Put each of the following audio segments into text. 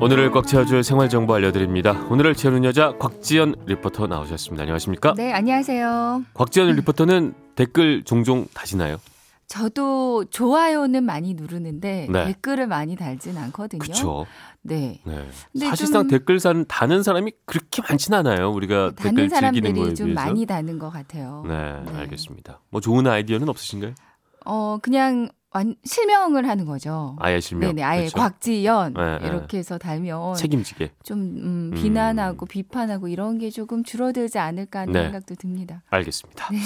오늘을 꽉 채워줄 생활정보 알려드립니다. 오늘을 채우는 여자 곽지연 리포터 나오셨습니다. 안녕하십니까? 네, 안녕하세요. 곽지연 리포터는 댓글 종종 다시나요? 저도 좋아요는 많이 누르는데 네. 댓글을 많이 달진 않거든요. 그렇죠. 네. 네. 사실상 댓글 다는 사람이 그렇게 많진 않아요. 우리가 댓글 즐기는 거에 비해서. 다는 사람들이 좀 많이 다는 것 같아요. 네, 네. 알겠습니다. 뭐 좋은 아이디어는 없으신가요? 그냥 실명을 하는 거죠. 아예 실명. 네네, 아예 그렇죠? 곽지연 네, 이렇게 해서 달면 책임지게 좀 비난하고 비판하고 이런 게 조금 줄어들지 않을까 하는 네. 생각도 듭니다. 알겠습니다. 네.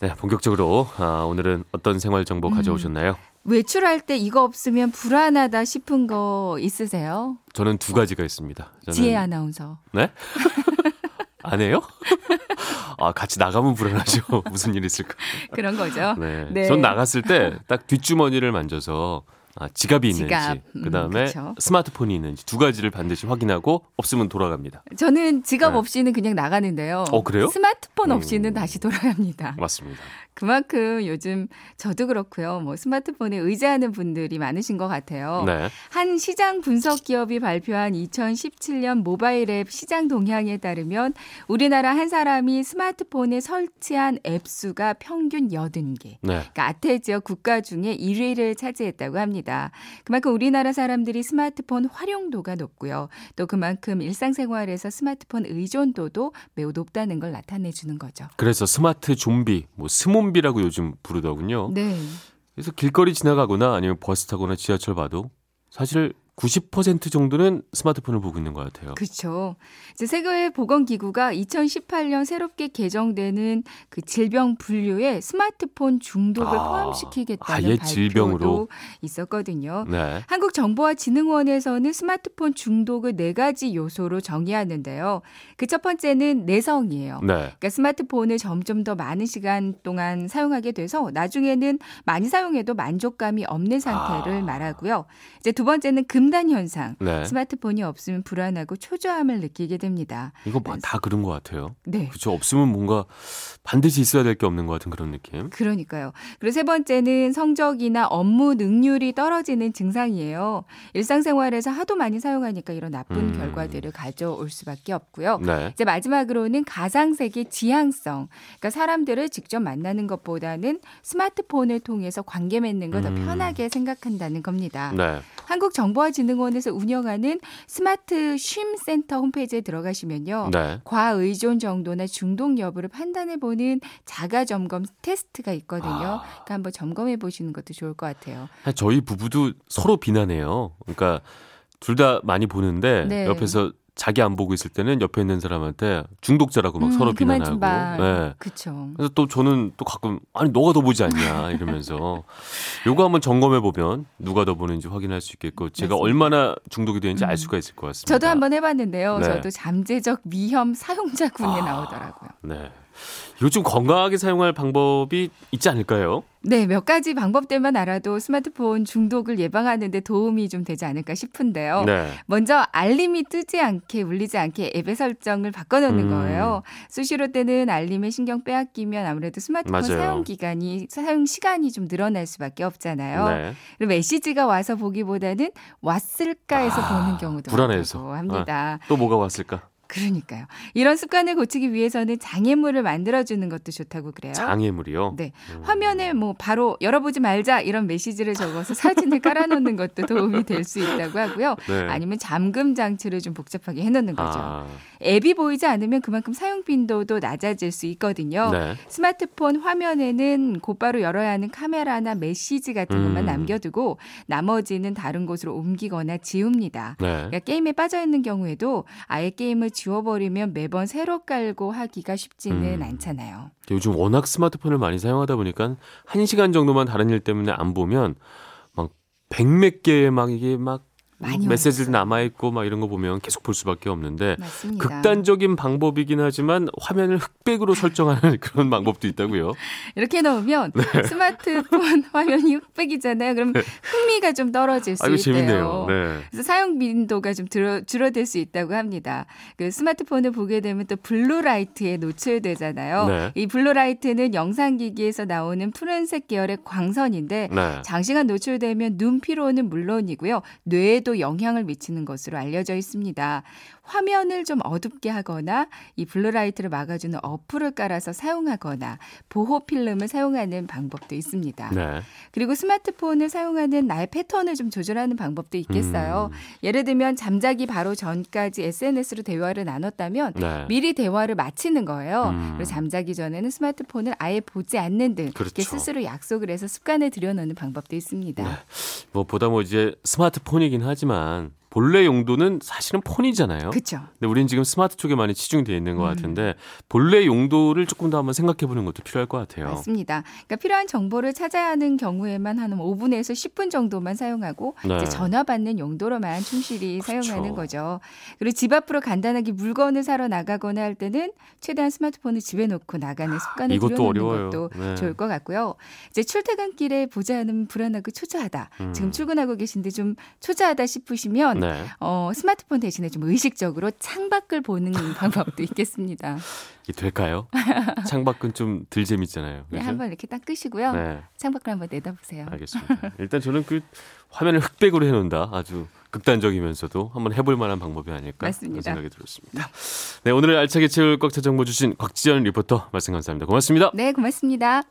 네, 본격적으로 오늘은 어떤 생활 정보 가져오셨나요? 외출할 때 이거 없으면 불안하다 싶은 거 있으세요? 저는 두 가지가 있습니다. 지혜 아나운서. 네? 안 해요? 아, 같이 나가면 불안하죠. 무슨 일 있을까? 그런 거죠. 네. 네. 전 나갔을 때 딱 뒷주머니를 만져서 지갑이 있는지, 그다음에 그쵸. 스마트폰이 있는지 두 가지를 반드시 확인하고 없으면 돌아갑니다. 저는 지갑 없이는 그냥 나가는데요. 그래요? 스마트폰 없이는 다시 돌아갑니다. 맞습니다. 그만큼 요즘 저도 그렇고요. 뭐 스마트폰에 의지하는 분들이 많으신 것 같아요. 네. 한 시장 분석 기업이 발표한 2017년 모바일 앱 시장 동향에 따르면 우리나라 한 사람이 스마트폰에 설치한 앱 수가 평균 80개. 네. 그러니까 아태 지역 국가 중에 1위를 차지했다고 합니다. 그만큼 우리나라 사람들이 스마트폰 활용도가 높고요. 또 그만큼 일상생활에서 스마트폰 의존도도 매우 높다는 걸 나타내주는 거죠. 그래서 스마트 좀비, 뭐 스몬비라고 요즘 부르더군요. 네. 그래서 길거리 지나가거나 아니면 버스 타거나 지하철 봐도 사실 90% 정도는 스마트폰을 보고 있는 것 같아요. 그렇죠. 이제 세계보건기구가 2018년 새롭게 개정되는 그 질병 분류에 스마트폰 중독을 포함시키겠다는 발표도 질병으로. 있었거든요. 네. 한국정보화진흥원에서는 스마트폰 중독을 4가지 요소로 정의하는데요. 그 첫 번째는 내성이에요. 네. 그러니까 스마트폰을 점점 더 많은 시간 동안 사용하게 돼서 나중에는 많이 사용해도 만족감이 없는 상태를 말하고요. 이제 두 번째는 금단현상. 네. 스마트폰이 없으면 불안하고 초조함을 느끼게 됩니다. 이거 다 그런 것 같아요. 네. 그렇죠. 없으면 뭔가 반드시 있어야 될 게 없는 것 같은 그런 느낌. 그러니까요. 그리고 세 번째는 성적이나 업무 능률이 떨어지는 증상이에요. 일상생활에서 하도 많이 사용하니까 이런 나쁜 결과들을 가져올 수밖에 없고요. 네. 이제 마지막으로는 가상세계 지향성. 그러니까 사람들을 직접 만나는 것보다는 스마트폰을 통해서 관계 맺는 걸 더 편하게 생각한다는 겁니다. 네. 한국정보화진흥원에서 운영하는 스마트쉼센터 홈페이지에 들어가시면요. 네. 과의존 정도나 중독 여부를 판단해보는 자가점검 테스트가 있거든요. 그러니까 한번 점검해보시는 것도 좋을 것 같아요. 저희 부부도 서로 비난해요. 그러니까 둘 다 많이 보는데 네. 옆에서 자기 안 보고 있을 때는 옆에 있는 사람한테 중독자라고 막 서로 비난하고. 네. 그쵸. 그래서 또 저는 또 가끔 아니 너가 더 보지 않냐 이러면서 요거 한번 점검해 보면 누가 더 보는지 확인할 수 있겠고 제가 맞습니다. 얼마나 중독이 되는지 알 수가 있을 것 같습니다. 저도 한번 해봤는데요. 네. 저도 잠재적 위험 사용자군에 나오더라고요. 네. 이거 좀 건강하게 사용할 방법이 있지 않을까요? 네, 몇 가지 방법들만 알아도 스마트폰 중독을 예방하는 데 도움이 좀 되지 않을까 싶은데요. 네. 먼저 알림이 뜨지 않게 울리지 않게 앱의 설정을 바꿔놓는 거예요. 수시로 뜨는 알림에 신경 빼앗기면 아무래도 스마트폰 사용 시간이 좀 늘어날 수밖에 없잖아요. 네. 그리고 메시지가 와서 보기보다는 왔을까 해서 보는 경우도 불안해서 합니다. 또 뭐가 왔을까? 그러니까요. 이런 습관을 고치기 위해서는 장애물을 만들어주는 것도 좋다고 그래요. 장애물이요? 네. 화면에 뭐 바로 열어보지 말자 이런 메시지를 적어서 사진을 깔아놓는 것도 도움이 될 수 있다고 하고요. 네. 아니면 잠금 장치를 좀 복잡하게 해놓는 거죠. 앱이 보이지 않으면 그만큼 사용 빈도도 낮아질 수 있거든요. 네. 스마트폰 화면에는 곧바로 열어야 하는 카메라나 메시지 같은 것만 남겨두고 나머지는 다른 곳으로 옮기거나 지웁니다. 네. 그러니까 게임에 빠져있는 경우에도 아예 게임을 지워버리면 매번 새로 깔고 하기가 쉽지는 않잖아요. 요즘 워낙 스마트폰을 많이 사용하다 보니까 1시간 정도만 다른 일 때문에 안 보면 막 100몇 개의 막 이게 막 메시지도 남아있고 막 이런 거 보면 계속 볼 수밖에 없는데 맞습니다. 극단적인 방법이긴 하지만 화면을 흑백으로 설정하는 그런 방법도 있다고요. 이렇게 넣으면 네. 스마트폰 화면이 흑백이잖아요. 그럼 흥미가 좀 떨어질 수 있대요. 네. 그래서 사용 빈도가 좀 줄어들 수 있다고 합니다. 그 스마트폰을 보게 되면 또 블루라이트에 노출되잖아요. 네. 이 블루라이트는 영상기기에서 나오는 푸른색 계열의 광선인데 네. 장시간 노출되면 눈 피로는 물론이고요. 뇌에도 에도 영향을 미치는 것으로 알려져 있습니다. 화면을 좀 어둡게 하거나 이 블루라이트를 막아주는 어플을 깔아서 사용하거나 보호 필름을 사용하는 방법도 있습니다. 네. 그리고 스마트폰을 사용하는 나의 패턴을 좀 조절하는 방법도 있겠어요. 예를 들면 잠자기 바로 전까지 SNS로 대화를 나눴다면 네. 미리 대화를 마치는 거예요. 그리고 잠자기 전에는 스마트폰을 아예 보지 않는 등 그렇죠. 스스로 약속을 해서 습관에 들여놓는 방법도 있습니다. 네. 보다 이제 스마트폰이긴 하지만 본래 용도는 사실은 폰이잖아요. 그렇죠. 근데 우리는 지금 스마트 쪽에 많이 치중되어 있는 것 같은데 본래 용도를 조금 더 한번 생각해보는 것도 필요할 것 같아요. 맞습니다. 그러니까 필요한 정보를 찾아야 하는 경우에만 한 5분에서 10분 정도만 사용하고 네. 이제 전화 받는 용도로만 충실히 그렇죠. 사용하는 거죠. 그리고 집 앞으로 간단하게 물건을 사러 나가거나 할 때는 최대한 스마트폰을 집에 놓고 나가는 습관을 들여놓는 것도 네. 좋을 것 같고요. 이제 출퇴근길에 보자하는 불안하고 초조하다. 지금 출근하고 계신데 좀 초조하다 싶으시면 네. 스마트폰 대신에 좀 의식적으로 창밖을 보는 방법도 있겠습니다. 이게 될까요? 창밖은 좀 덜 재밌잖아요. 네, 한번 이렇게 딱 끄시고요. 네. 창밖을 한번 내다보세요. 알겠습니다. 일단 저는 그 화면을 흑백으로 해놓는다. 아주 극단적이면서도 한번 해볼 만한 방법이 아닐까 맞습니다. 생각이 들었습니다. 네, 오늘 알차게 채울 꽉 차 정보 주신 곽지연 리포터 말씀 감사합니다. 고맙습니다. 네, 고맙습니다.